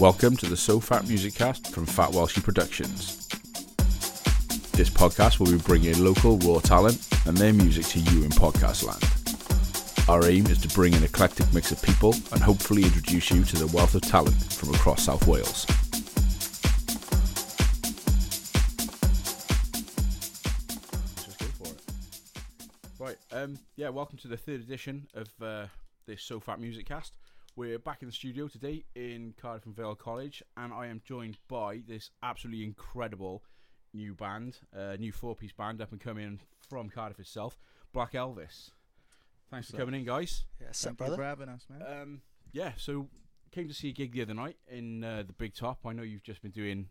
Welcome to the So Fat Music Cast from Fat Welshie Productions. This podcast will be bringing local raw talent and their music to you in podcast land. Our aim is to bring an eclectic mix of people and hopefully introduce you to the wealth of talent from across South Wales. Just go for it. Right, welcome to the third edition of this So Fat Music Cast. We're back in the studio today in Cardiff and Vale College, and I am joined by this absolutely incredible new band, new four-piece band up and coming from Cardiff itself, Black Elvis. Thanks for coming in, guys. Yeah, thank you for having us, man. So came to see a gig the other night in the Big Top. I know you've just been doing,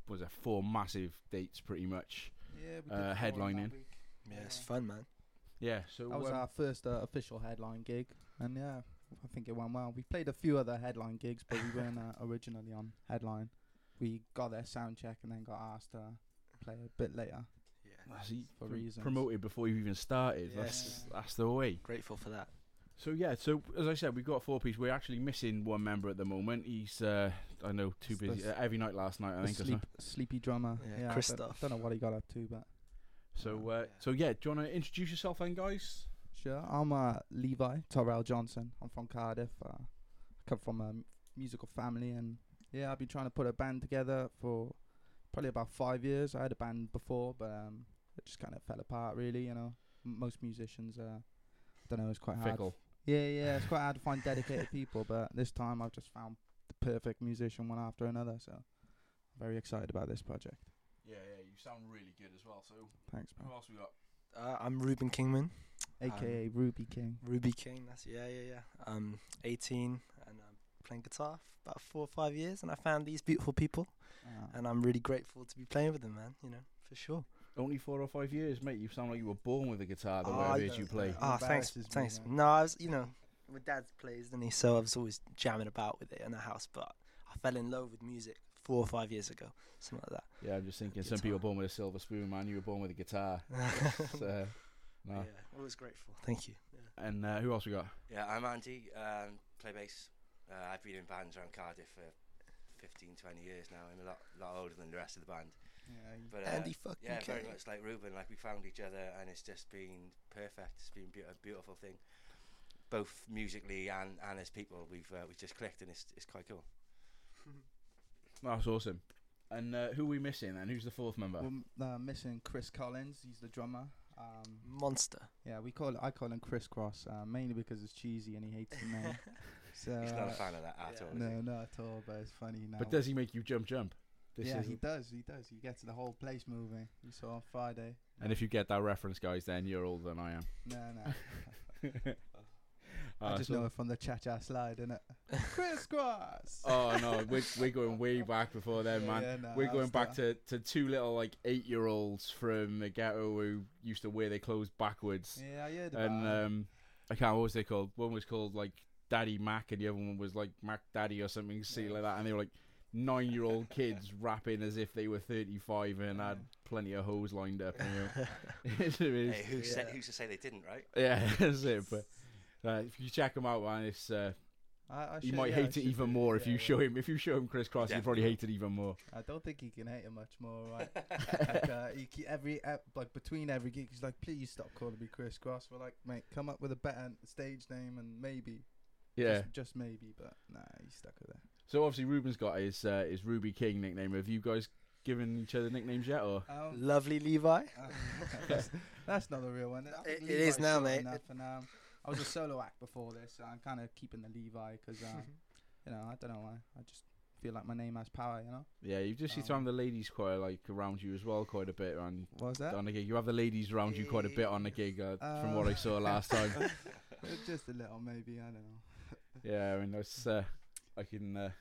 four massive dates pretty much. Yeah, we did headlining. Yeah, it's fun, man. Yeah, so that was our first official headline gig, and yeah, I think it went well. We played a few other headline gigs, but we weren't originally on headline. We got their sound check and then got asked to play a bit later. Yeah, so for reasons. Promoted before you even started. Yeah. That's the way. Grateful for that. So yeah, so as I said, we've got a four-piece. We're actually missing one member at the moment. He's too busy every night. Last night, I think. Sleepy drummer. Yeah, Christoph. Don't know what he got up to, but. So, do you want to introduce yourself then, guys? Sure, I'm Levi Tyrell Johnson. I'm from Cardiff. I come from a musical family, and yeah, I've been trying to put a band together for probably about 5 years. I had a band before, but it just kind of fell apart, really, you know. Most musicians, I don't know, it's quite hard. Fickle. Yeah, it's quite hard to find dedicated people, but this time I've just found the perfect musician one after another, so I'm very excited about this project. Yeah, you sound really good as well. So thanks, man. Who else we got? I'm Ruben Kingman, aka Ruby King. Ruby King, that's yeah. 18, and I'm playing guitar for about 4 or 5 years, and I found these beautiful people, and I'm really grateful to be playing with them, man. You know, for sure. Only 4 or 5 years, mate. You sound like you were born with a guitar. The way it is you play. Thanks. No, I was, my dad plays, didn't he? So I was always jamming about with it in the house, but I fell in love with music 4 or 5 years ago, something like that. Yeah, I'm just thinking guitar. Some people are born with a silver spoon, man. You were born with a guitar. Yeah, always grateful. Thank you. Yeah. And who else we got? Yeah, I'm Andy, play bass. I've been in bands around Cardiff for 15, 20 years now. I'm a lot older than the rest of the band. Yeah, but, Andy fucking yeah, very much like Ruben, like we found each other and it's just been perfect. It's been a beautiful thing. Both musically and as people, we've just clicked and it's quite cool. That's awesome. And who are we missing then? Who's the fourth member? We're missing Chris Collins. He's the drummer. Monster. Yeah, I call him Criss Cross, mainly because it's cheesy and he hates the name. So he's not a fan of that at all. No, not at all, but it's funny now. But does he make you jump? He does. He gets the whole place moving. You saw on Friday. And if you get that reference, guys, then you're older than I am. No. I just know it from the cha-cha slide, innit? Criss Cross! Oh, no, we're going way back before then, man. Yeah, no, we're going back to two little, 8-year-olds from the ghetto who used to wear their clothes backwards. Yeah, I heard about it. I can't remember what they were called. One was called, Daddy Mac, and the other one was, Mac Daddy or something, like that. And they were, 9-year-old kids rapping as if they were 35 and had plenty of hoes lined up. Hey, who's to say they didn't, right? Yeah, that's it, but... if you check him out, man, it's you might hate it even more if you show him. If you show him Criss Cross, you probably hate it even more. I don't think he can hate it much more, right? Between every gig, he's like, "Please stop calling me Criss Cross." We're like, "Mate, come up with a better stage name, and maybe, just maybe." But nah, he's stuck with it. So obviously, Ruben's got his Ruby King nickname. Have you guys given each other nicknames yet, or Lovely Levi? That's not a real one. It is now, mate. I was a solo act before this, so I'm kind of keeping the Levi because, I don't know why. I just feel like my name has power, you know? Yeah, you just used to have the ladies quite, around you as well quite a bit. What was that? On the gig. You have the ladies around you quite a bit on the gig, from what I saw last time. Just a little, maybe. I don't know. Yeah, it's, I can,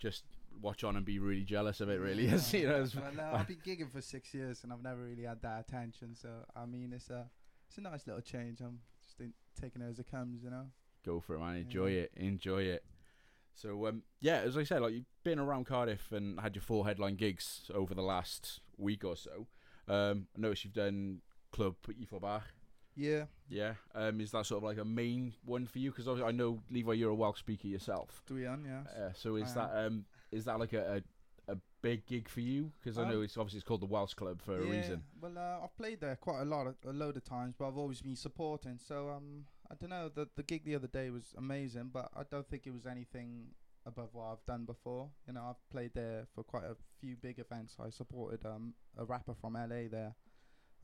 just watch on and be really jealous of it, really. Yeah. I've been gigging for 6 years, and I've never really had that attention. So, it's a nice little change. Taking it as it comes, Go for it, man. Enjoy it. So, as I said, you've been around Cardiff and had your 4 headline gigs over the last week or so. I noticed you've done Club Ifor Bach. Yeah. Yeah. Is that sort of like a main one for you? Because I know, Levi, you're a Welsh speaker yourself. So is that like a big gig for you? Because I know it's obviously it's called the Welsh Club for a reason. Well, I've played there quite a load of times, but I've always been supporting. So I don't know. The gig the other day was amazing, but I don't think it was anything above what I've done before. You know, I've played there for quite a few big events. I supported a rapper from LA there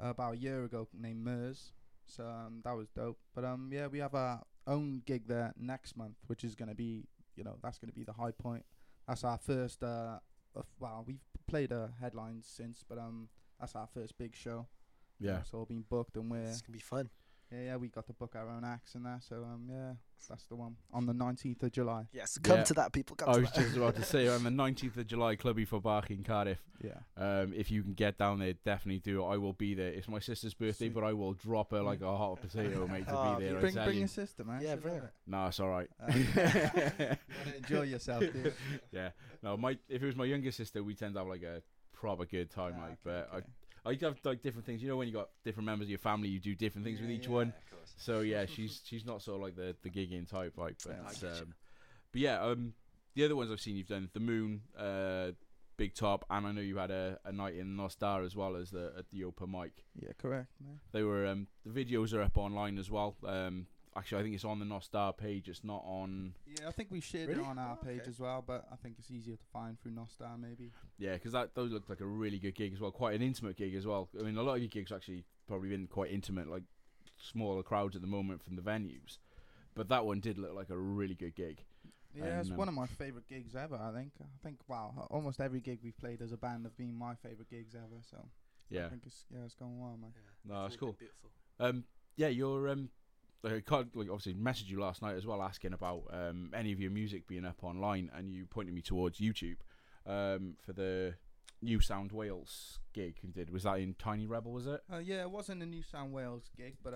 about a year ago named Murs. So that was dope. But yeah, we have our own gig there next month, which is going to be, you know, that's going to be the high point. That's our first, well, we've played headlines since, but that's our first big show. Yeah. It's all been booked and we're... It's going to be fun. Yeah, we got to book our own acts and that, so yeah, that's the one. On the 19th of July. Yes, come to that, people. I was just about to say, on the 19th of July, Club Ifor Bach in Cardiff. Yeah. If you can get down there, definitely do. I will be there. It's my sister's birthday, but I will drop her like a hot potato, mate, to be there. Bring your sister, man. Yeah, bring her. No, it's all right. You want to enjoy yourself, dude. Yeah. No, if it was my younger sister, we'd tend to have like a proper good time, I have like different things, you know, when you got different members of your family, you do different things with each one. So yeah, she's not sort of like the gigging type, like. But the other ones I've seen you've done, The Moon, Big Top, and I know you had a night in Nostar as well as at the open mic. Yeah, correct, man. They were the videos are up online as well. Actually, I think it's on the Nostar page. It's not on... Yeah, I think we shared it on our page as well, but I think it's easier to find through Nostar, maybe. Yeah, because those looked like a really good gig as well. Quite an intimate gig as well. I mean, a lot of your gigs actually probably been quite intimate, like smaller crowds at the moment from the venues. But that one did look like a really good gig. Yeah, it's one of my favourite gigs ever, I think. Wow, almost every gig we've played as a band have been my favourite gigs ever, so... Yeah. I think it's going well, man. Yeah. No, it's cool. Beautiful. Yeah, you're... I obviously messaged you last night as well asking about any of your music being up online, and you pointed me towards YouTube for the New Sound Wales gig you did. Was that in Tiny Rebel, was it? Yeah, it wasn't a New Sound Wales gig, but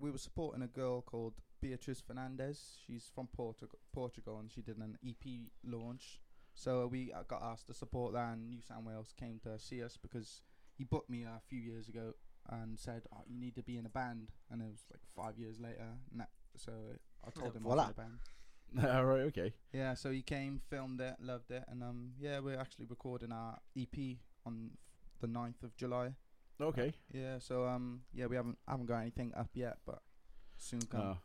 we were supporting a girl called Beatrice Fernandez. She's from Portugal and she did an EP launch. So we got asked to support that, and New Sound Wales came to see us because he booked me a few years ago and said, you need to be in a band. And it was like 5 years later. So I told him I was in a band. Right, okay. Yeah, so he came, filmed it, loved it. And we're actually recording our EP on the 9th of July. Okay. Yeah, so we haven't got anything up yet, but soon come.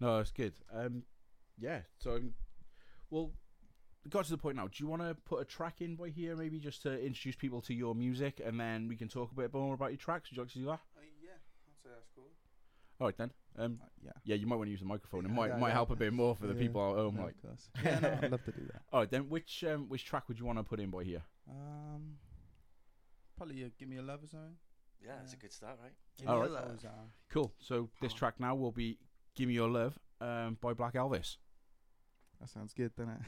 No, it's good. Got to the point now. Do you want to put a track in by here, maybe just to introduce people to your music, and then we can talk a bit more about your tracks? Would you like to do that? Yeah, I'd say that's cool. All right then. Yeah, you might want to use the microphone. It might help a bit more for the people at home. Like, yeah, no, I'd love to do that. All right then. Which track would you want to put in by here? Probably "Give Me a Love" or something. Yeah, that's a good start, right? Give me a love. Cool. So this track now will be "Give Me Your Love" by Black Elvis. That sounds good, doesn't it?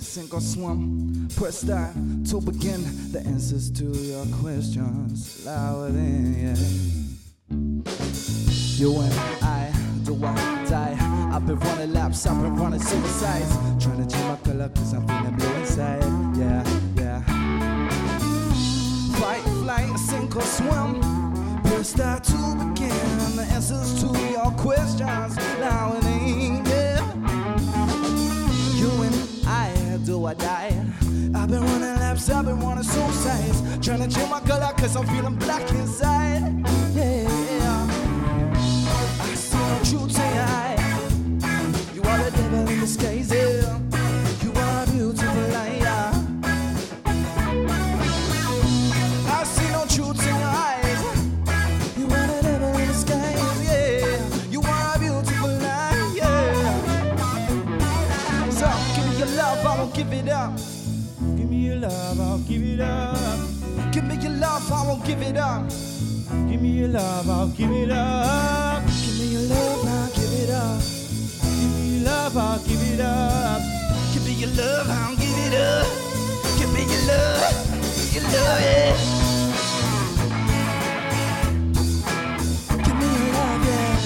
Sink or swim, press start to begin. The answers to your questions lie within, yeah. You and I, do I die? I've been running laps, I've been running suicides. Trying to change my color cause I'm feeling blue inside, yeah. Fight, flight, sink or swim, press start to begin. The answers to your questions lie within, yeah. You and I, do I die? I've been running laps, I've been running suicides. Trying to change my color cause I'm feeling black inside. Yeah, I see the truth in your eye. You are the devil in disguise, yeah. You are a beautiful liar. I see no truth in your eyes. You are the devil in disguise, yeah. You are a beautiful liar. So give me your love, I won't give it up. Give me your love, I'll give it up. Give me your love, I won't give it up. Give me your love, I'll give it up. Give me your love, I'll give it up. Give me your love, I'll give it up. your love, I don't give it up. Give me your love, yeah. Give me your love, yeah.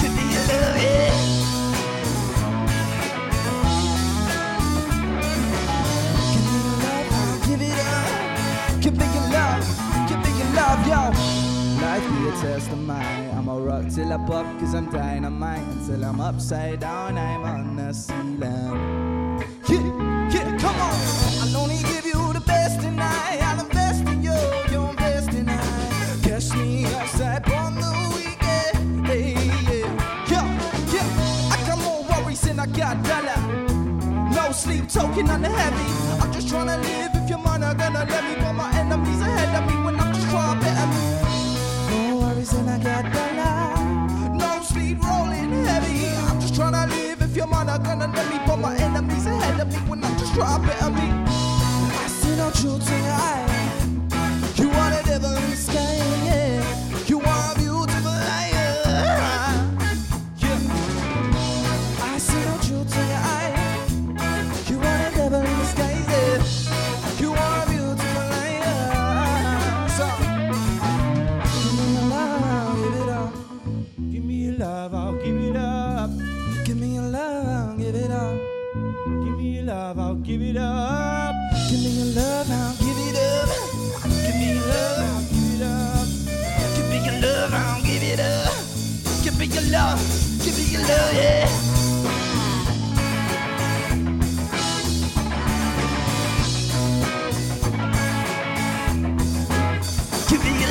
Give me your love, yeah. Give me your love, I'll give it up. Give me your love, yo. Life be a test of mine. I'll rock till I pop, cause I'm dynamite. Until I'm upside down, I'm on the ceiling. Yeah, yeah, come on. I'll only give you the best tonight. I'll invest in you, you're best tonight. Catch me outside on the weekend. Hey, yeah, yeah, yeah. I got more worries than I got dollar. No sleep, token on the heavy. I'm just tryna live. If your mind not gonna let me, but my enemies ahead of me when I'm just trying better me. No worries and I got dollar. I'm just trying to live. If your mind not gonna let me, but my enemies ahead of me when I'm just trying to better me. I see no truth in your eye. You are the devil in the sky, yeah. You are a beautiful liar, yeah. I see no truth in your eye. You are the devil in the sky, yeah. You are a beautiful liar. So give me your love, I'll give it up. Give me your love, I'll give it up. Give me your love, I'll give it up. Give me your love, I'll give it up. Give me your love, I'll give it up. Give me your love, I'll give it up. Give me your love, I'll give it up. Give me your love,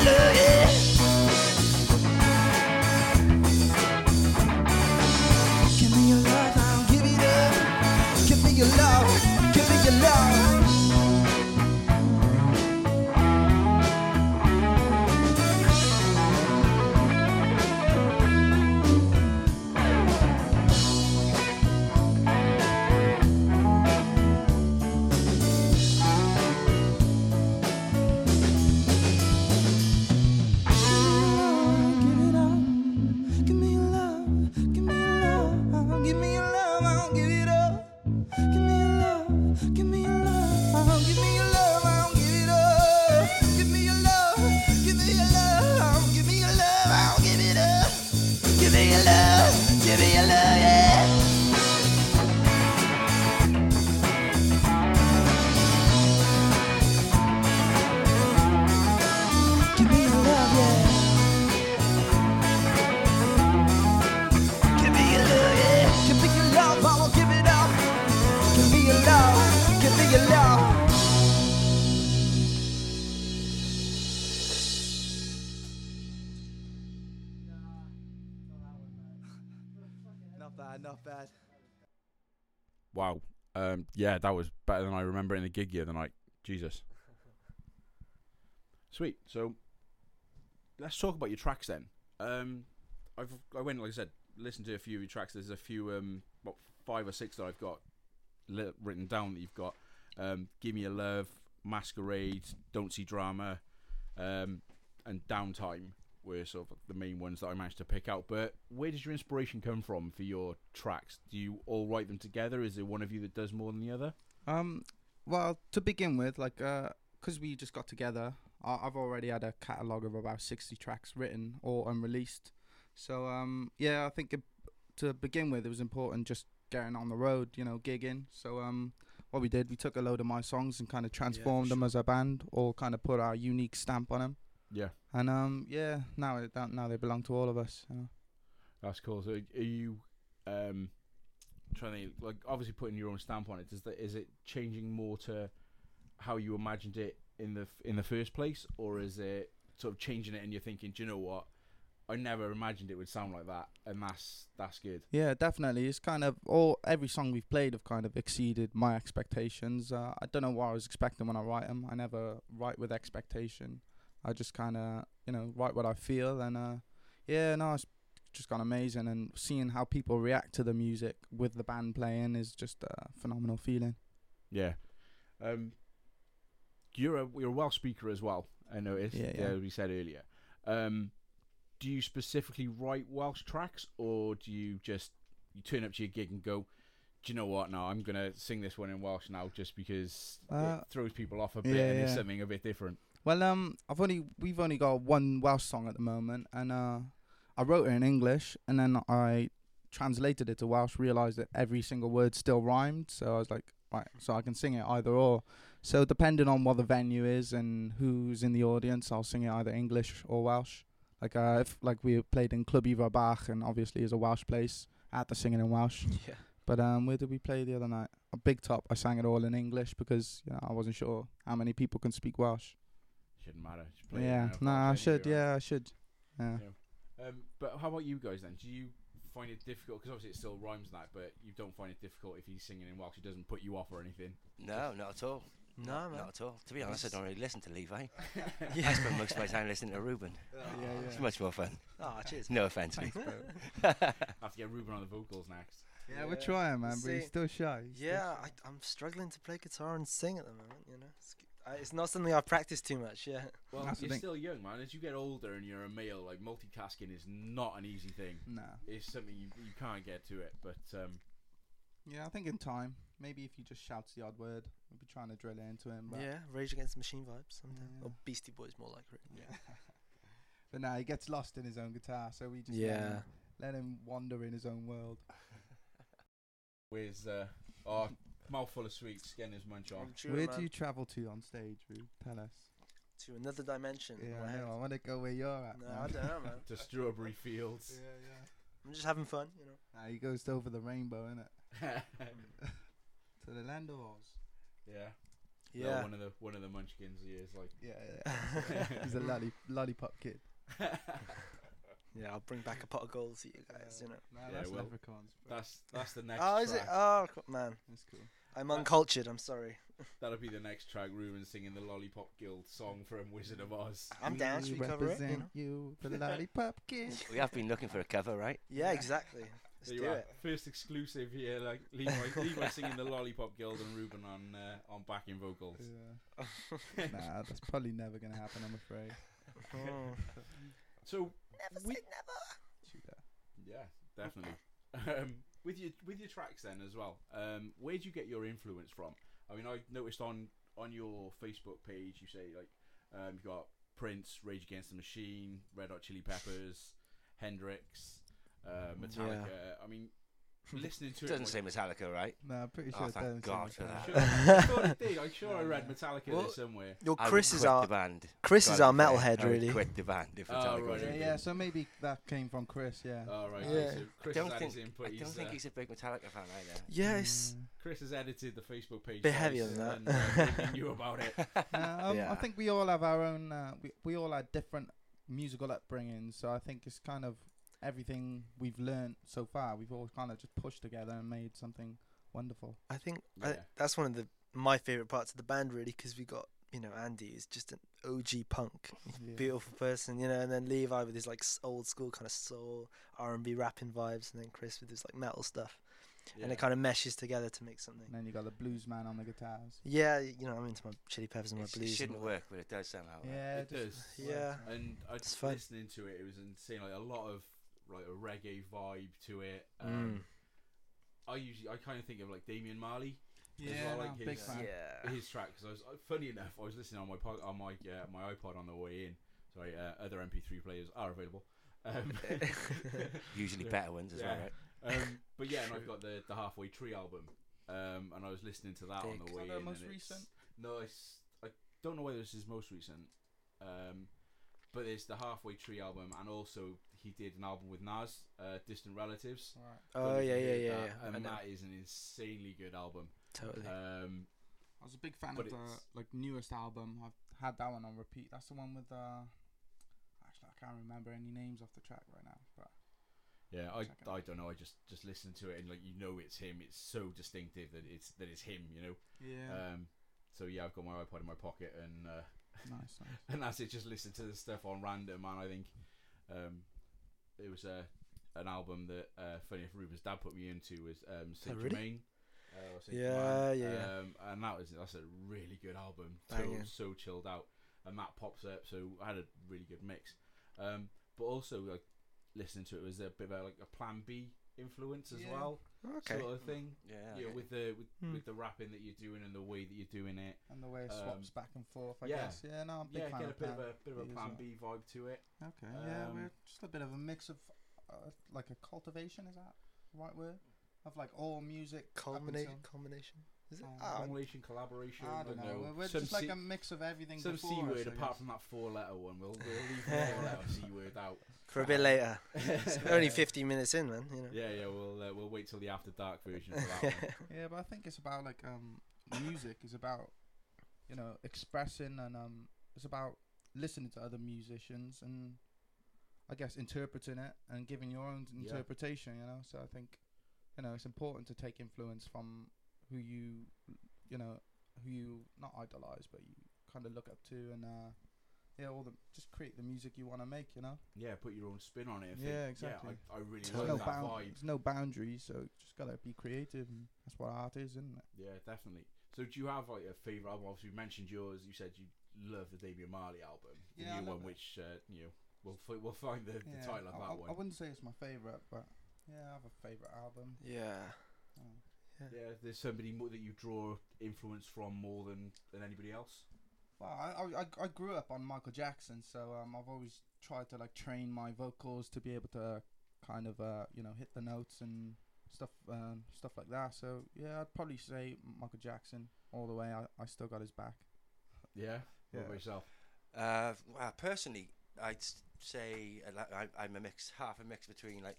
give me your love, yeah. Wow, yeah, that was better than I remember in the gig the other night. Jesus. Sweet. So let's talk about your tracks then. I went, like I said, listened to a few of your tracks. There's a few, about 5 or 6 that I've got written down that you've got. Give Me Your Love, Masquerade, Don't See Drama, and Downtime were sort of the main ones that I managed to pick out. But where does your inspiration come from for your tracks? Do you all write them together? Is there one of you that does more than the other? Well, to begin with, like, because we just got together, I've already had a catalogue of about 60 tracks written or unreleased. So, yeah, I think to begin with, it was important just getting on the road, you know, gigging. So what we did, we took a load of my songs and kind of transformed them as a band, or kind of put our unique stamp on them. Yeah. And yeah, now they belong to all of us. You know? That's cool. So are you trying to, like, obviously putting your own stamp on it? Is it changing more to how you imagined it in the first place, or is it sort of changing it and you're thinking, do you know what? I never imagined it would sound like that, and that's good. Yeah, definitely. It's kind of every song we've played have kind of exceeded my expectations. I don't know what I was expecting when I write them. I never write with expectation. I just kind of, you know, write what I feel, and it's just gone amazing. And seeing how people react to the music with the band playing is just a phenomenal feeling. Yeah, you're a Welsh speaker as well, I noticed. Yeah. As we said earlier. Do you specifically write Welsh tracks, or do you just you turn up to your gig and go, do you know what, now I'm going to sing this one in Welsh now just because it throws people off a bit and it's something a bit different. Well, we've only got one Welsh song at the moment, and I wrote it in English, and then I translated it to Welsh, realised that every single word still rhymed, so I was like, right, so I can sing it either or. So depending on what the venue is and who's in the audience, I'll sing it either English or Welsh. Like if we played in Club Ifor Bach, and obviously it's a Welsh place, I had to sing it in Welsh. Yeah. But where did we play the other night? Big Top, I sang it all in English because I wasn't sure how many people can speak Welsh. Shouldn't matter. I should. Yeah. But how about you guys then? Do you find it difficult, because obviously it still rhymes and that, but you don't find it difficult if he's singing in Welsh? It doesn't put you off or anything? No, not at all. No, man. Not at all. To be honest, I don't really listen to Levi. I spend most of my time listening to Ruben. Yeah. It's much more fun. Oh, cheers. No offence. Thanks, bro. I have to get Ruben on the vocals next. Yeah, we're trying, man, but he's still shy. I'm struggling to play guitar and sing at the moment, you know. It's not something I've practiced too much, yeah. Well, you're still young, man. As you get older and you're a male, like, multitasking is not an easy thing. No. It's something you can't get to it, but... yeah, I think in time. Maybe if you just shout the odd word, we'll be trying to drill it into him. But yeah, Rage Against the Machine vibes sometimes. Yeah. Or Beastie Boys, more like it. Yeah. But now he gets lost in his own guitar, so we just let him wander in his own world. Where's our mouthful of sweets, getting his munch on. Where do you travel to on stage, Rube? Tell us. To another dimension. Yeah, I know. I want to go where you're at. No, man. I don't know, man. To strawberry fields. Yeah. I'm just having fun, you know. He goes over the rainbow, innit? To the land of Oz. Yeah. Well, one of the munchkins he is, like. Yeah. He's a lollipop kid. Yeah, I'll bring back a pot of gold to you guys, you know. No, that's Leprechauns. Bro. That's the next track. Oh, is it? Oh, man. That's cool. I'm uncultured, I'm sorry. That'll be the next track, Ruben singing the Lollipop Guild song from Wizard of Oz. I'm down, should we cover it? You, the Lollipop Guild. We have been looking for a cover, right? Yeah, exactly. Let's do it. First exclusive here, like Levi singing the Lollipop Guild and Ruben on backing vocals. Yeah. Nah, that's probably never going to happen, I'm afraid. Oh. So... Never say never. Yeah, definitely. With your tracks then as well. Where do you get your influence from? I mean, I noticed on your Facebook page you say like you've got Prince, Rage Against the Machine, Red Hot Chili Peppers, Hendrix, Metallica. Yeah. I mean, listening to doesn't say Metallica, right? No, I'm pretty sure. Oh, thank God for that. I'm sure I read Metallica there somewhere. Chris is our metalhead, really. I would quit the band if Metallica. Right. Yeah. So maybe that came from Chris. Yeah. Oh, right. Yeah. So Chris I don't think he's a big Metallica fan either. Yes. Chris has edited the Facebook page. Bit heavier than that. And knew about it. I think we all have our own. We all had different musical upbringings, so I think it's kind of. Everything we've learned so far, we've all kind of just pushed together and made something wonderful. I think that's one of my favourite parts of the band, really, because we got, you know, Andy is just an OG punk, beautiful person, you know, and then Levi with his like old school kind of soul R&B rapping vibes, and then Chris with his like metal stuff, and it kind of meshes together to make something. And then you got the blues man on the guitars. Yeah, you know, I'm into my Chili Peppers and my blues. It shouldn't work, but it does somehow. Yeah, it does. Yeah, and I just listening to it, it was insane. Like a lot of like a reggae vibe to it. I kind of think of like Damien Marley. Yeah, well, like big fan. Yeah. His track, because I was funny enough, I was listening on my iPod on the way in. Sorry, other MP3 players are available. Usually better ones as well, right? But yeah, and I've got the Halfway Tree album, and I was listening to that on the way in. Is that the most recent? No, I don't know whether this is most recent, but it's the Halfway Tree album, and also. He did an album with Nas, Distant Relatives. Right. Oh, yeah. And that is an insanely good album. Totally. I was a big fan of the newest album. I've had that one on repeat. That's the one with... Actually, I can't remember any names off the track right now. But yeah, I don't know. I just listened to it and, like, you know it's him. It's so distinctive that it's him, you know? Yeah. So, yeah, I've got my iPod in my pocket and... Nice. And that's it. Just listen to the stuff on random, and I think... It was an album that funny if Ruben's dad put me into was Saint Germain. And that's a really good album. So chilled out, and that pops up. So I had a really good mix. But also listening to it was a bit of a Plan B influence as well, sort of thing. Yeah, with the rapping that you're doing and the way that you're doing it, and the way it swaps back and forth. I guess. Yeah, no, I'm a big fan get of a bit of a Plan B vibe to it. Okay, we're just a bit of a mix of like a cultivation. Is that the right word? Of like all music combination. Is it combination, collaboration? I don't know. We're just like a mix of everything. Some C word, apart from that 4-letter one. We'll leave the 4-letter C word out for a bit later. It's only 15 minutes in, man. You know. Yeah. We'll wait till the after dark version for that one. Yeah, but I think it's about like music is about expressing and it's about listening to other musicians and I guess interpreting it and giving your own interpretation. So I think it's important to take influence from who you not idolize, but you kind of look up to, and just create the music you want to make, put your own spin on it. Exactly. I really love that vibe. There's no boundaries, so you just gotta be creative, and that's what art is, isn't it? Yeah, definitely. So do you have like a favorite album? Obviously, you mentioned yours. You said you love the Damien Marley album, the new one, which we'll find the title of that one. I wouldn't say it's my favorite, but I have a favorite album. Yeah. Yeah, there's somebody more that you draw influence from more than anybody else. Well, I grew up on Michael Jackson, so I've always tried to like train my vocals to be able to kind of hit the notes and stuff like that. So yeah, I'd probably say Michael Jackson all the way. I still got his back. Yeah. What about yourself? Well, personally, I'd say I'm a mix, half a mix between like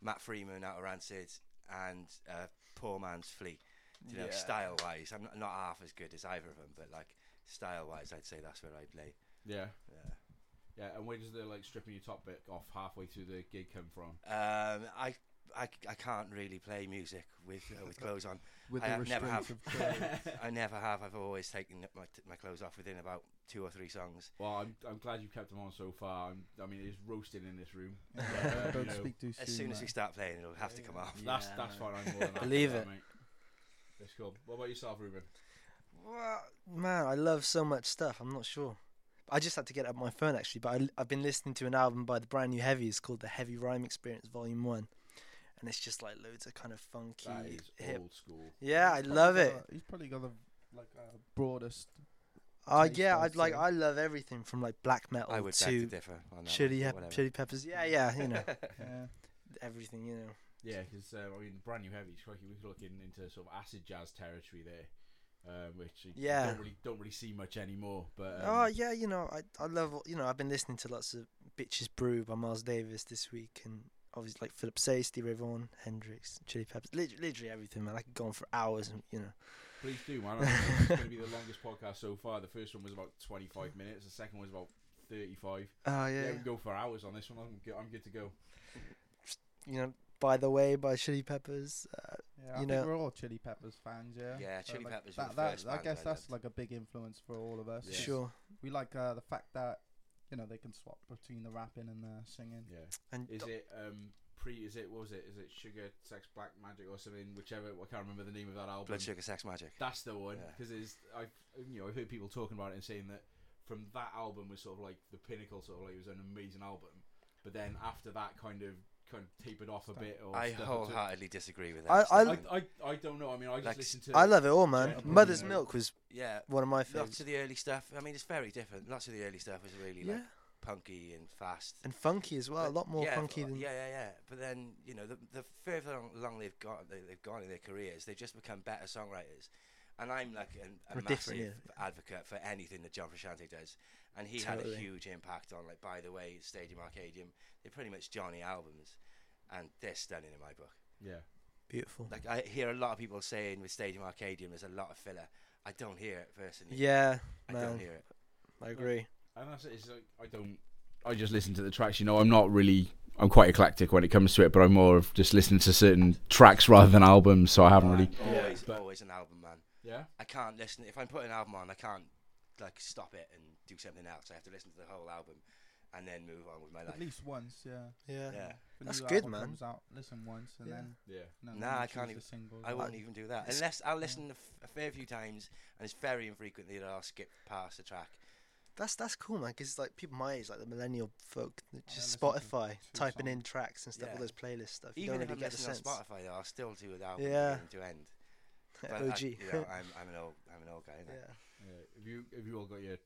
Matt Freeman out of Rancid and poor man's Flea, style wise. I'm not half as good as either of them, but like style wise, I'd say that's where I'd lay. Yeah. And where does the like stripping your top bit off halfway through the gig come from? I can't really play music with clothes on. I never have. I've always taken my clothes off within about 2 or 3 songs. Well, I'm glad you kept them on so far. I mean, it's roasting in this room. Don't speak too soon. As soon as we start playing, it'll have to come off. That's fine. I'm more than happy. Believe it. Mate. That's cool. What about yourself, Ruben? Well, man, I love so much stuff. I'm not sure. I just had to get up my phone actually, but I've been listening to an album by the Brand New Heavy. It's called The Heavy Rhyme Experience, Volume One. And it's just like loads of kind of funky, that is hip, old school. Yeah, I love it. He's probably got the broadest. I love everything from like black metal I would to differ on that Chili Peppers. Yeah. Everything, Yeah, because Brand New Heavy. We're looking into sort of acid jazz territory there, which you don't really see much anymore. But I love I've been listening to lots of Bitches Brew by Miles Davis this week and. Obviously, like Philip Say, Stevie Ray Vaughan, Hendrix, Chili Peppers, literally everything, man. I could go on for hours, and. Please do, man. It's going to be the longest podcast so far. The first one was about 25 minutes. The second one was about 35. Oh, yeah. We can go for hours on this one. I'm good to go. By the Way by Chili Peppers. I think we're all Chili Peppers fans, yeah? Yeah, Chili Peppers were the first band I guess that's like a big influence for all of us. Yes. Sure. We like the fact that they can swap between the rapping and the singing. Yeah. And is it Is it Sugar Sex Black Magic or something? Whichever, I can't remember the name of that album. Blood Sugar Sex Magic. That's the one. Because I've heard people talking about it and saying that from that album was sort of like the pinnacle. Sort of like it was an amazing album, but then after that kind of tapered off a bit. Or I wholeheartedly disagree with that. I don't know. I mean, I just listen to. I love it all, man. General, Mother's Milk was one of my favorites. Lots of the early stuff. I mean, it's very different. Lots of the early stuff was really like punky and fast and funky as well. But a lot more funky than yeah. But then the further along they've gone in their careers, they've just become better songwriters. And I'm like a massive advocate for anything that John Frusciante does, and he had a huge impact on like By the Way, Stadium Arcadium. They're pretty much Johnny albums, and they're stunning in my book. Yeah, beautiful. Like I hear a lot of people saying with Stadium Arcadium, there's a lot of filler. I don't hear it personally. Yeah, I don't hear it. I agree. And that's it. It's like I don't. I just listen to the tracks. I'm not really. I'm quite eclectic when it comes to it, but I'm more of just listening to certain tracks rather than albums. So I haven't really. Always an album, man. Yeah, I can't listen. If I'm putting an album on, I can't like stop it and do something else. I have to listen to the whole album and then move on with my life. At least once, yeah. That's good, man. Comes out, listen once and then I can't even. I won't even do that unless I'll listen a fair few times, and it's very infrequently that I'll skip past a track. That's cool, man, because like people my age, like the millennial folk, just Spotify, typing songs in tracks and stuff, all those playlist stuff. You even don't really get the sense. Even on Spotify, though, I'll still do an album end to end. But OG. I'm an old guy, isn't it? Yeah. Have you all got your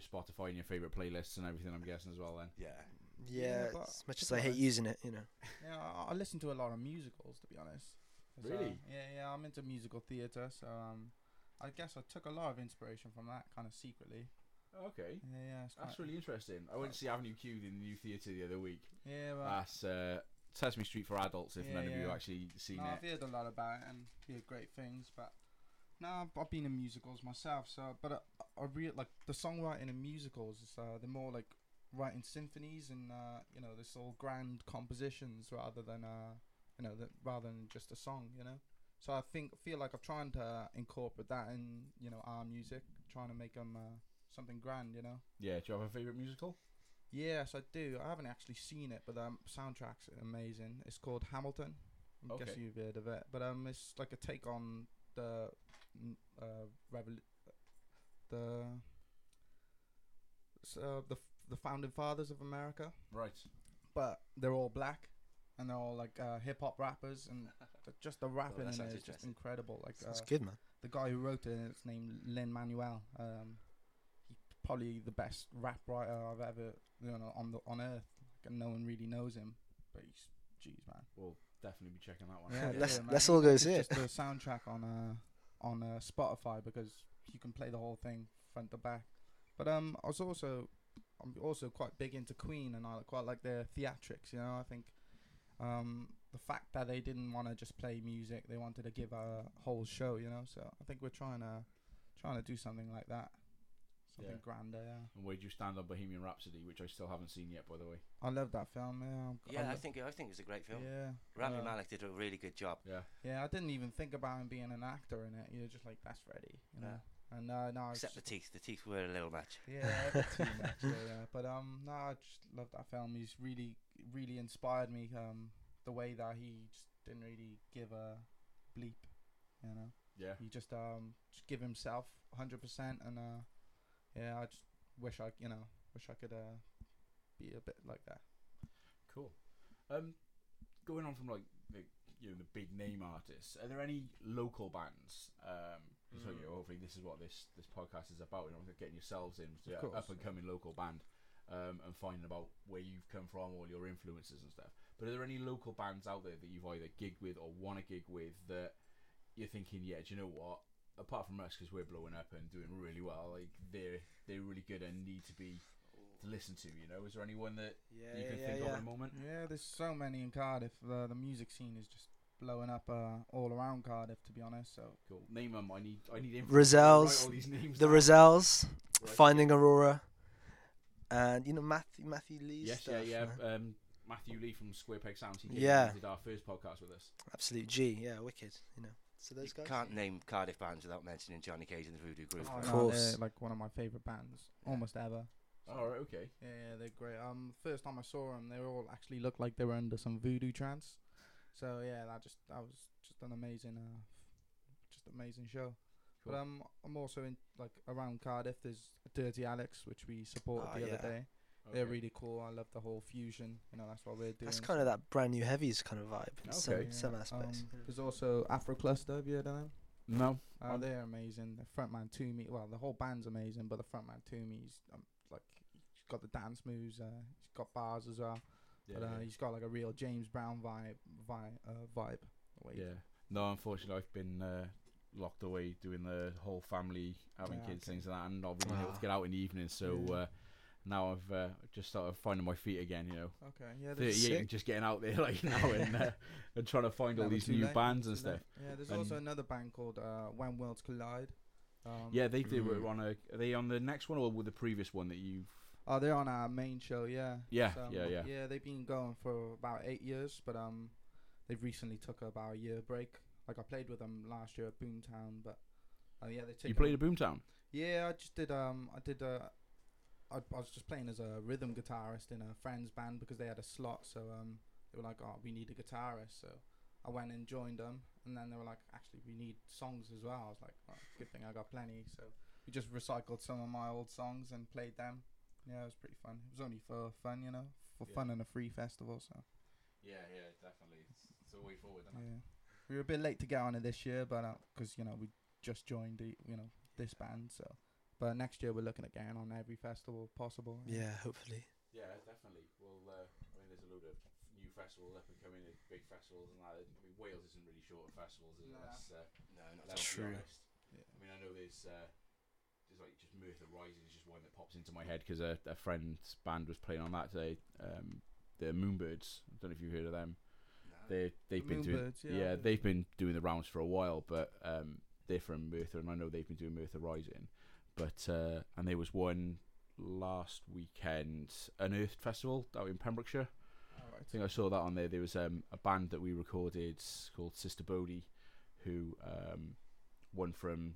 Spotify and your favourite playlists and everything, I'm guessing, as well, then? Yeah, as much as I hate using it, you know. Yeah, I listen to a lot of musicals, to be honest. Really? Yeah, I'm into musical theatre, so I guess I took a lot of inspiration from that, kind of secretly. Okay. Yeah, that's really interesting. I went to see Avenue Q in the new theatre the other week. Yeah, well, that's Sesame Street for adults, if none of you actually seen it. I've heard a lot about it and heard great things, but no, I've been in musicals myself. So, but I really like the songwriting in musicals. Is, they're more like writing symphonies and you know, this all grand compositions rather than rather than just a song, you know. So I feel like I'm trying to incorporate that in, you know, our music, trying to make them something grand, you know. Yeah. Do you have a favourite musical? Yes, I do. I haven't actually seen it, but the soundtrack's amazing. It's called Hamilton. I guess you've heard of it, but it's like a take on the the founding fathers of America. Right. But they're all black, and they're all like hip hop rappers, and just the rapping in it is just incredible. Like that's good, man. The guy who wrote it, it's named Lin-Manuel. Probably the best rap writer I've ever, you know, on earth, and no one really knows him, but he's, geez, man. We'll definitely be checking that one. Yeah, let's all go see it. Just the soundtrack on Spotify, because you can play the whole thing front to back. But I'm also quite big into Queen, and I quite like their theatrics. You know, I think the fact that they didn't want to just play music, they wanted to give a whole show. You know, so I think we're trying to do something like that. Something grander, yeah. And where'd you stand on Bohemian Rhapsody, which I still haven't seen yet, by the way? I love that film, yeah. Yeah, I think it was a great film. Yeah. Rami Malek did a really good job. Yeah. Yeah, I didn't even think about him being an actor in it. You're just like, that's Freddie, you know. Yeah. And no, except the teeth. The teeth were a little much. Yeah, too much. Yeah. But I just love that film. He's really, really inspired me. The way that he just didn't really give a bleep, you know. Yeah. He just give himself 100%, and yeah, I just wish I could be a bit like that. Cool. Going on from like the big name artists, are there any local bands? So hopefully this is what this podcast is about. You know, getting yourselves in to up and coming local band, and finding about where you've come from, all your influences and stuff. But are there any local bands out there that you've either gigged with or want to gig with that you're thinking, yeah, do you know what? Apart from us, because we're blowing up and doing really well, like they're really good and need to be to listen to, you know. Is there anyone that you can think of at the moment? Yeah, there's so many in Cardiff. The music scene is just blowing up all around Cardiff, to be honest. So cool. Name them. I need Rizzles, all these names. The Rizzles, right. Finding Aurora, and you know Matthew Lee. Yes, stuff, yeah. Matthew Lee from SquarePeg Sounds. He did our first podcast with us. Absolute G. Yeah, wicked. You know. So those guys can't name Cardiff bands without mentioning Johnny Cage and the Voodoo Group. Oh, of course. They're like one of my favourite bands, almost ever. So, oh, right, okay. Yeah, they're great. First time I saw them, they all actually looked like they were under some voodoo trance. So yeah, that was just an amazing show. Cool. But I'm also in like around Cardiff. There's Dirty Alex, which we supported the other day. Okay. They're really cool. I love the whole fusion. You know, that's what we're doing. That's kind of that Brand New Heavies kind of vibe. Okay. Some aspects. There's also Afro Cluster. Have you heard of them? No. They're amazing. The frontman Toomey. Well, the whole band's amazing, but the frontman Toomey's like, he's got the dance moves. He's got bars as well. Yeah, but he's got like a real James Brown vibe. Yeah. No, unfortunately, I've been locked away doing the whole family having kids things like that, and not being able to get out in the evening. So. Yeah. Now I've just started finding my feet again, you know. Okay, yeah, 38 and just getting out there like now and trying to find all these new bands and stuff. Yeah, there's also another band called When Worlds Collide. They were on are they on the next one or with the previous one that you've? Oh, they're on our main show, yeah. Yeah, so, yeah. Yeah, they've been going for about 8 years, but they've recently took about a year break. Like I played with them last year at Boomtown, but they took. You played at Boomtown? Yeah, I just did. I was just playing as a rhythm guitarist in a friend's band because they had a slot, so they were like, oh, we need a guitarist, so I went and joined them, and then they were like, actually we need songs as well. I was like, oh, good thing I got plenty, so we just recycled some of my old songs and played them. Yeah, it was pretty fun. It was only for fun, you know, for fun and a free festival. So yeah, definitely. It's a way forward. Yeah, we were a bit late to get on it this year, but because you know we just joined the this band, so but next year we're looking at getting on every festival possible. Yeah, hopefully. Yeah, definitely. Well, I mean, there's a load of new festivals up and coming, big festivals and that. I mean, Wales isn't really short of festivals, is it? No, not true. Yeah. I mean, I know there's like just Merthyr Rising is just one that pops into my head because a friend's band was playing on that today. The Moonbirds. I don't know if you've heard of them. No. They've been doing the rounds for a while, but they're from Merthyr, and I know they've been doing Merthyr Rising, but and there was one last weekend, Unearthed Festival out in Pembrokeshire. I think I saw that on there. There was a band that we recorded called Sister Bodhi, who one from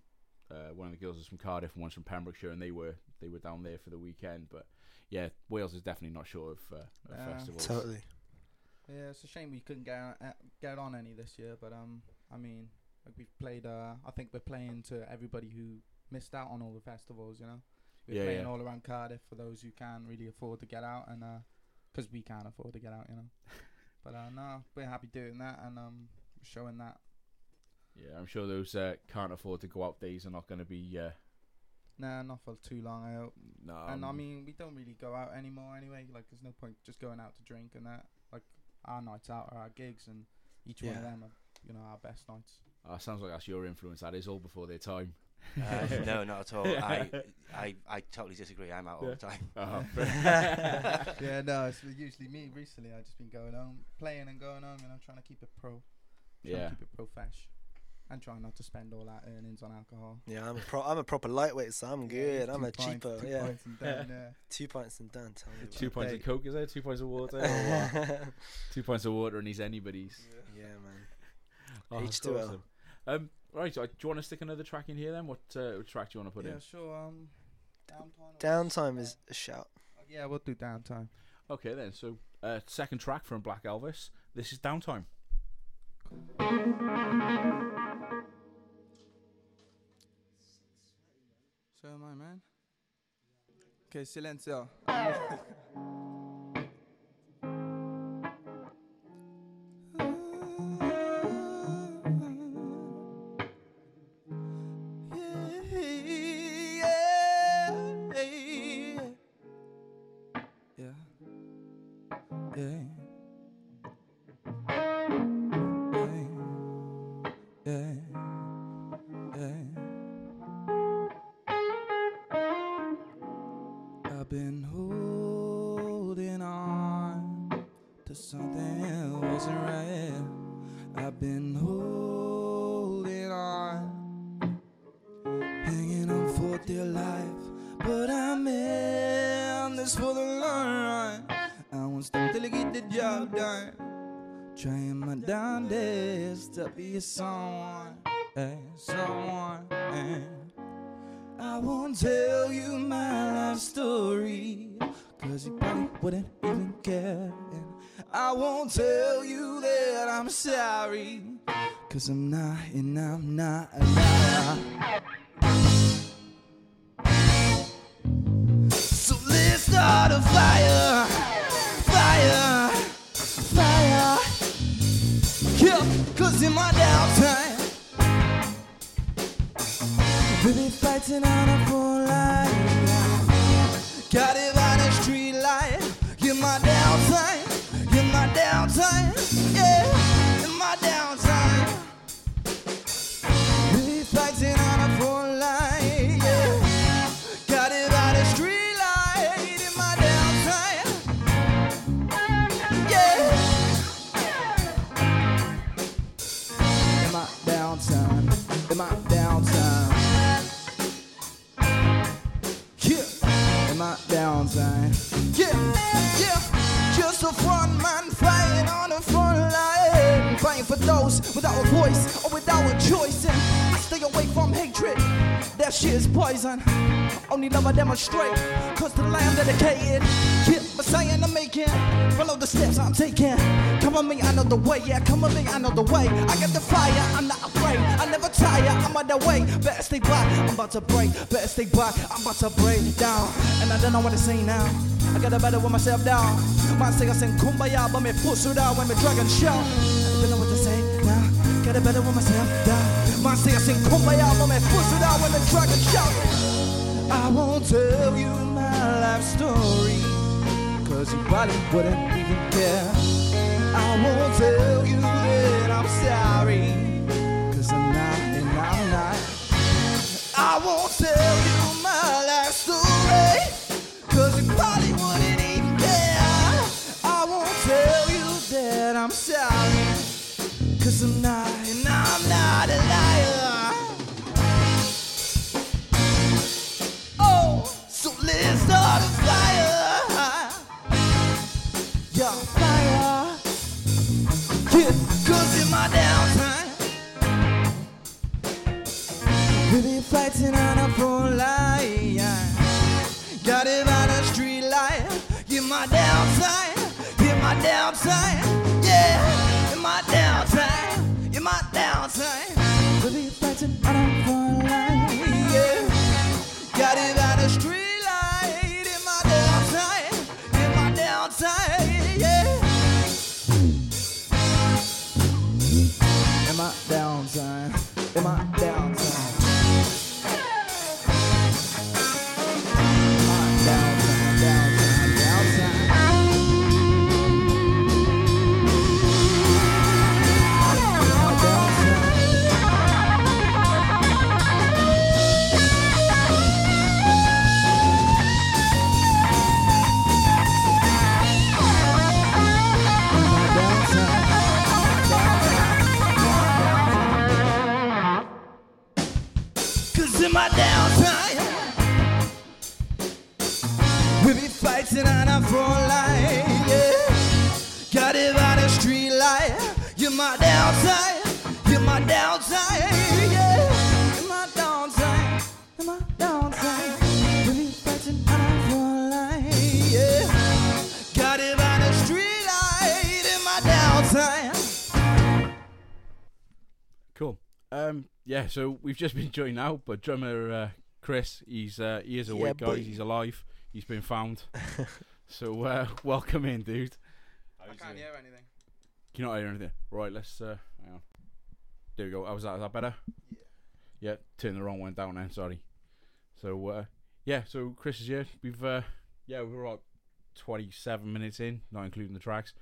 one of the girls is from Cardiff and one's from Pembrokeshire, and they were down there for the weekend. But yeah, Wales is definitely not short of festivals. Totally. Yeah, it's a shame we couldn't get on any this year. But I mean, like we've played. I think we're playing to everybody who missed out on all the festivals. You know. We're playing all around Cardiff for those who can really afford to get out, and because we can't afford to get out, you know. But no, we're happy doing that and showing that. Yeah, I'm sure those can't afford to go out days are not going to be. No, not for too long. I hope. No. And I mean, we don't really go out anymore anyway. Like, there's no point just going out to drink and that. Like, our nights out are our gigs, and each one of them are, you know, our best nights. Sounds like that's your influence. That is all before their time. No, not at all. I totally disagree. I'm out all the time. Yeah, no, it's usually me. Recently, I've just been going home, playing and going home, you know, trying to keep it pro. Trying to keep it pro-fesh. And trying not to spend all our earnings on alcohol. Yeah, I'm a proper lightweight, so I'm good. I'm a cheaper. 2 pints and done. Yeah. 2 pints and done. Tell me 2 pints of Coke, is there? 2 pints of water? Or 2 pints of water and he's anybody's. Yeah, man. H2O. Awesome. Right, so do you want to stick another track in here then? What track do you want to put in? Yeah, sure. Downtime is a shout. Yeah, we'll do Downtime. Okay then, so second track from Black Elvis. This is Downtime. Cool. So am I, man. Okay, silencio. Be someone, someone. I won't tell you my life story, cause you probably wouldn't even care. And I won't tell you that I'm sorry, cause I'm not, and I'm not a liar. So let's start a fire, fire, fire. Yeah. Cause in my downtime, baby fighting on a phone line, got it by the street light. In my downtime, in my downtime, yeah, in my downtime, baby fighting on a phone line, got it by the street light. In my downtime, yeah. Downtime, in my downtime, yeah, in my downtime, yeah, yeah, just a front man fighting on the front line, fighting for those without a voice or without a choice, and I stay away from hatred, that that shit is poison. Only love I demonstrate, cause to the lamb dedicated. Get my saying I'm making. Follow the steps I'm taking. Come on me, I know the way. Yeah, come on me, I know the way. I got the fire, I'm not afraid. I never tire, I'm on the way. Better stay by, I'm about to break. Better stay by, I'm about to break down. And I don't know what to say now. I gotta battle with myself down. My singer sing kumbaya, but me pussy down when me dragon shout. I don't know what to say now. Gotta battle with myself down. My singer sing kumbaya, but me pussy down when me dragon shout. I won't tell you my life story, cause you probably wouldn't even care. I won't tell you that I'm sorry, cause I'm not and I'm not. I won't tell you my life story, cause you probably wouldn't even care. I won't tell you that I'm sorry, cause I'm not and I'm not a liar. Start a fire, yeah, fire, yeah, cause in my downtime, really fighting on a phone line, got it on a street light, in my downtime, yeah, in my downtime, really fighting on a phone line, yeah, got it on a street. In my downtime. In my downtime, we be fighting on a front line, yeah. Got it by the street light. You're my downtime, yeah. In my downtime, we be fighting on a front line, yeah. Got it by the street light. In my downtime. Cool. Yeah, so we've just been joined now, but drummer Chris, he is awake, yeah, guys. He's alive. He's been found. So welcome in, dude. I can't hear anything. Can you not hear anything? Right, let's. Hang on. There we go. How was that? Is that better? Yeah. Yeah. Turn the wrong one down then. Sorry. So yeah, so Chris is here. We've we're about 27 minutes in, not including the tracks.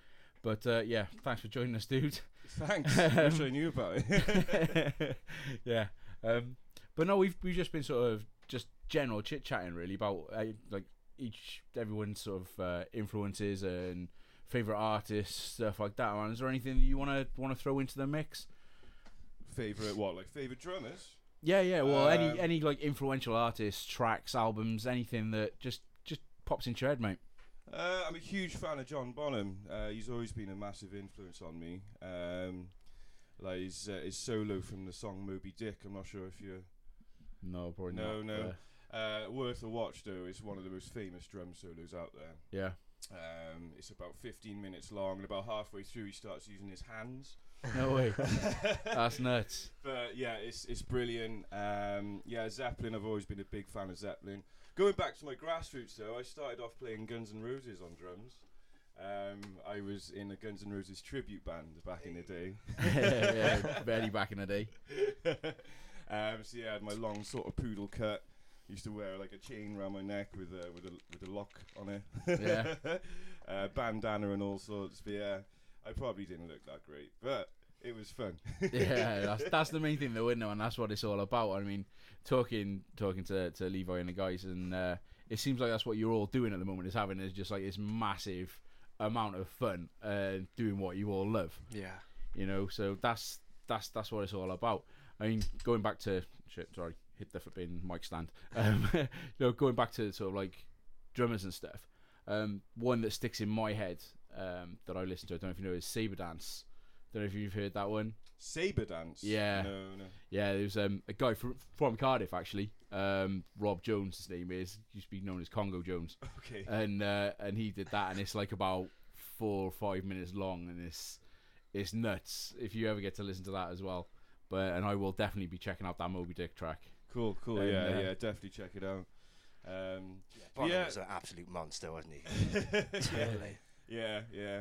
But yeah, thanks for joining us, dude. Thanks. I wish I knew about it. Yeah, but no, we've just been sort of just general chit chatting really about like everyone's sort of influences and favorite artists, stuff like that. And is there anything that you wanna throw into the mix? Favorite what? Like favorite drummers? Yeah. Well, any like influential artists, tracks, albums, anything that just pops into your head, mate. I'm a huge fan of John Bonham. He's always been a massive influence on me. Like his solo from the song Moby Dick. I'm not sure if you're... No, probably not. No. Worth a watch, though. It's one of the most famous drum solos out there. Yeah. It's about 15 minutes long, and about halfway through he starts using his hands. No way. That's nuts. But yeah, it's brilliant. Yeah, Zeppelin. I've always been a big fan of Zeppelin. Going back to my grassroots though, I started off playing Guns N' Roses on drums. I was in a Guns N' Roses tribute band back in the day. Yeah, barely back in the day. So yeah, I had my long sort of poodle cut. Used to wear like a chain around my neck with a lock on it. Yeah. Bandana and all sorts. But yeah, I probably didn't look that great, but it was fun. Yeah, that's the main thing though, isn't it? And that's what it's all about. I mean, talking to Levi and the guys, and it seems like that's what you're all doing at the moment, is just like this massive amount of fun doing what you all love. Yeah. You know, so that's what it's all about. I mean, going back to hit the flipping mic stand. You know, going back to sort of like drummers and stuff. One that sticks in my head that I listen to, I don't know if you know, is Sabre Dance. Don't know if you've heard that one. Sabre Dance? Yeah. No. Yeah, there's a guy from Cardiff, actually. Rob Jones, his name is. He used to be known as Congo Jones. Okay. And he did that, and it's like about 4 or 5 minutes long, and it's nuts if you ever get to listen to that as well. And I will definitely be checking out that Moby Dick track. Cool. And, yeah, definitely check it out. Bono was an absolute monster, wasn't he? Totally. Yeah,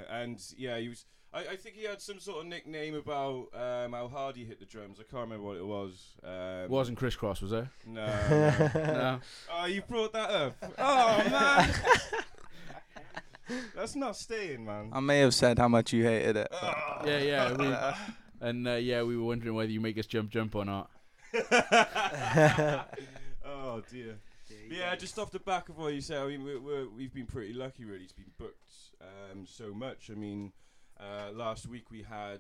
and yeah, he was. I think he had some sort of nickname about how hard he hit the drums. I can't remember what it was. It wasn't Crisscross, was it? No. No. Oh, you brought that up. Oh man, that's not staying, man. I may have said how much you hated it. Oh. Yeah. We were wondering whether you make us jump or not. Oh dear. Yeah, just off the back of what you said, I mean, we've been pretty lucky, really, to be booked so much. I mean, last week we had,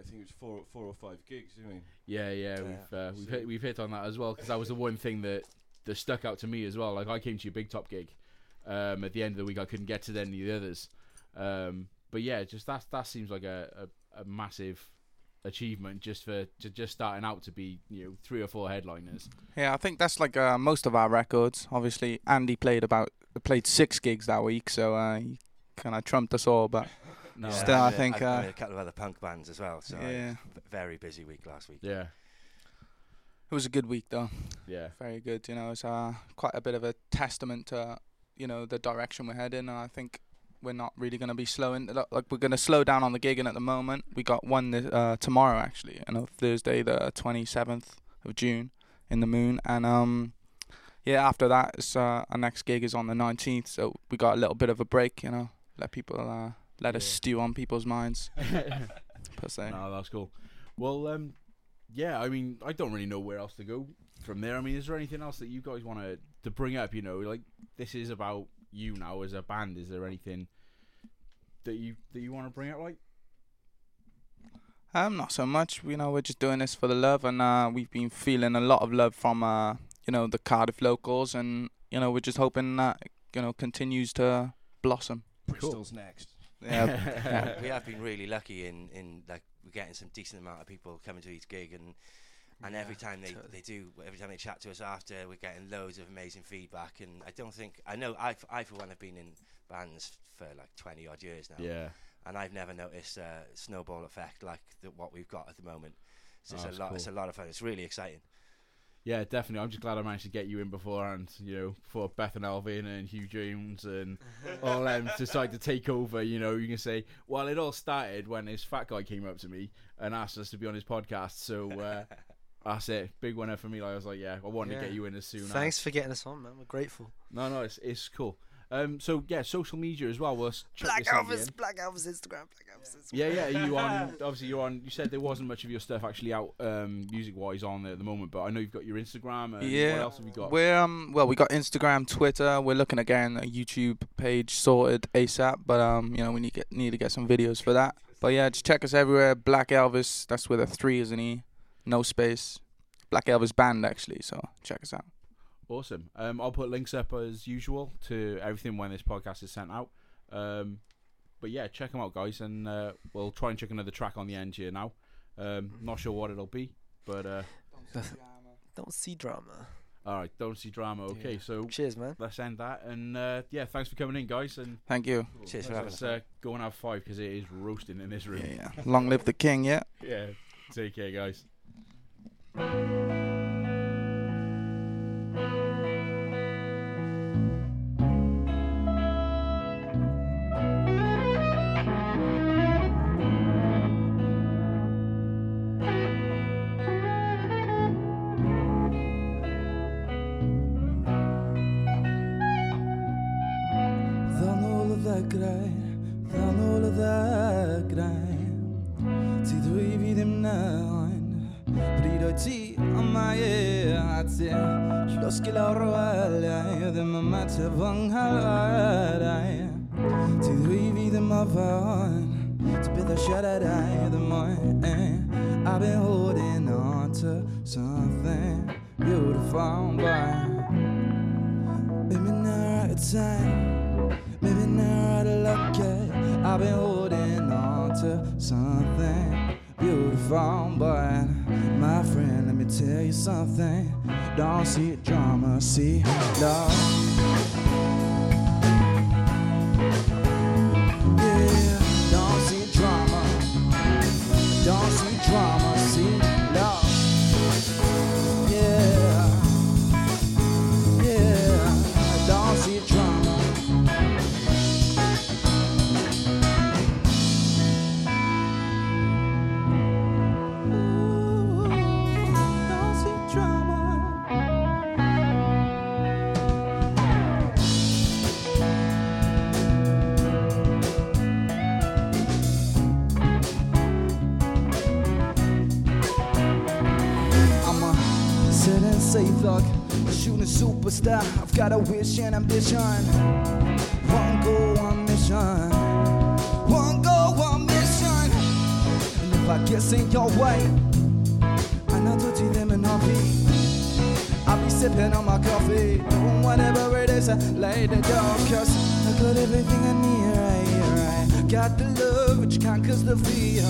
I think it was four or five gigs, didn't we? Yeah. We've hit on that as well, because that was the one thing that stuck out to me as well. Like, I came to your Big Top gig at the end of the week. I couldn't get to any of the others, but yeah, just that seems like a massive achievement just for just starting out to be, you know, 3 or 4 headliners. Yeah, I think that's like most of our records. Obviously, Andy played 6 gigs that week, so he kind of trumped us all. But no, still, I think a couple of other punk bands as well. So yeah, very busy week last week. Yeah, it was a good week though. Yeah, very good. You know, it's quite a bit of a testament to, you know, the direction we're heading, and I think we're not really going to be slowing. Like, we're going to slow down on the gig, and at the moment we got one tomorrow, actually, on Thursday the 27th of June in the Moon, and after that it's, our next gig is on the 19th, so we got a little bit of a break, you know, let people us stew on people's minds per se. No, that's cool. Well, I mean, I don't really know where else to go from there. I mean, is there anything else that you guys want to bring up? You know, like, this is about you now as a band. Is there anything that you want to bring up, like? Not so much. You know, we're just doing this for the love, and we've been feeling a lot of love from you know, the Cardiff locals, and you know, we're just hoping that, you know, continues to blossom. Bristol's next. Yeah. We have been really lucky in like, we're getting some decent amount of people coming to each gig, and every time they chat to us after, we're getting loads of amazing feedback. And I don't think, I know, I for one have been in bands for like 20 odd years now. Yeah. And I've never noticed a snowball effect like what we've got at the moment. So it's cool. It's a lot of fun. It's really exciting. Yeah, definitely. I'm just glad I managed to get you in beforehand, you know, before Beth and Alvin and Hugh Jones and all them decide to take over. You know, you can say, well, it all started when this fat guy came up to me and asked us to be on his podcast. So that's it. Big winner for me. Like, I was like, yeah, I wanted to get you in as soon as. Thanks for getting us on, man. We're grateful. No, it's cool. So, yeah, social media as well. Black Elvis Instagram. Yeah, are you on? Obviously, you're on. You said there wasn't much of your stuff actually out, music-wise, on there at the moment, but I know you've got your Instagram. And what else have you got? We're we got Instagram, Twitter. We're looking at getting a YouTube page sorted ASAP, but you know, we need to get some videos for that. But yeah, just check us everywhere. Black Elvis. That's with a 3, isn't he? No space. Black Elvis Band, actually. So check us out. Awesome. I'll put links up as usual to everything when this podcast is sent out. But yeah, check them out, guys, and we'll try and check another track on the end here now. Not sure what it'll be, but don't see drama. All right, don't see drama. Okay, so cheers, man. Let's end that, and thanks for coming in, guys, and thank you. Cool. Cheers for having us. Go and have 5 because it is roasting in this room. Yeah. Long live the king. Yeah. Yeah. Take care, guys. I've been holding on to something beautiful, but my friend, let me tell you something. Don't see drama, see love. Don't see drama, see love. Yeah, yeah. Don't see drama. Ooh, don't see drama. Look, a shooting superstar, I've got a wish and ambition. One goal, one mission. One goal, one mission. And if I get in your way, I know to see them and I'll be sipping on my coffee, doing whatever it is. Lay the door, cause I got everything I need, right. Got the love which conquers the fear.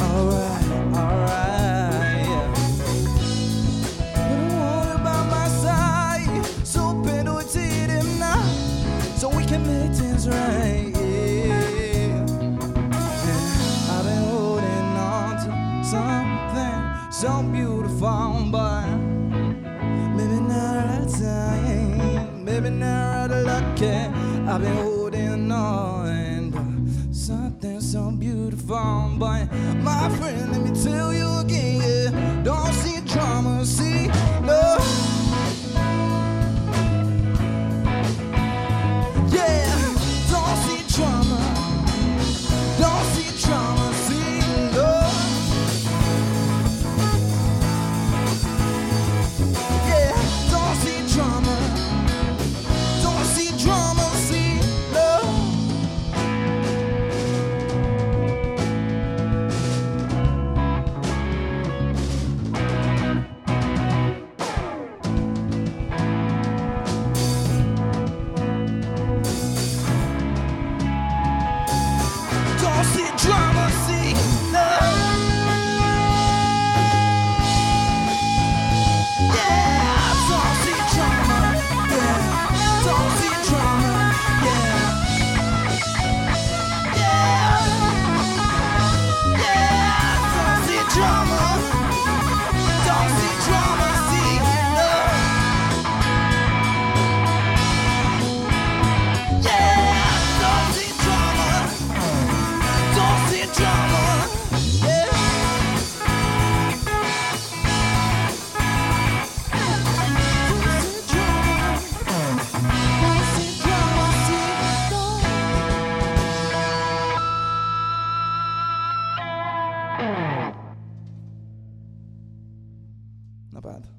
Alright, alright. So we can make things right, yeah. I've been holding on to something so beautiful, but maybe not at time, maybe not at lucky. I've been holding on to something so beautiful, but my friend, let me tell you again, yeah. Don't see drama, see love. Not bad.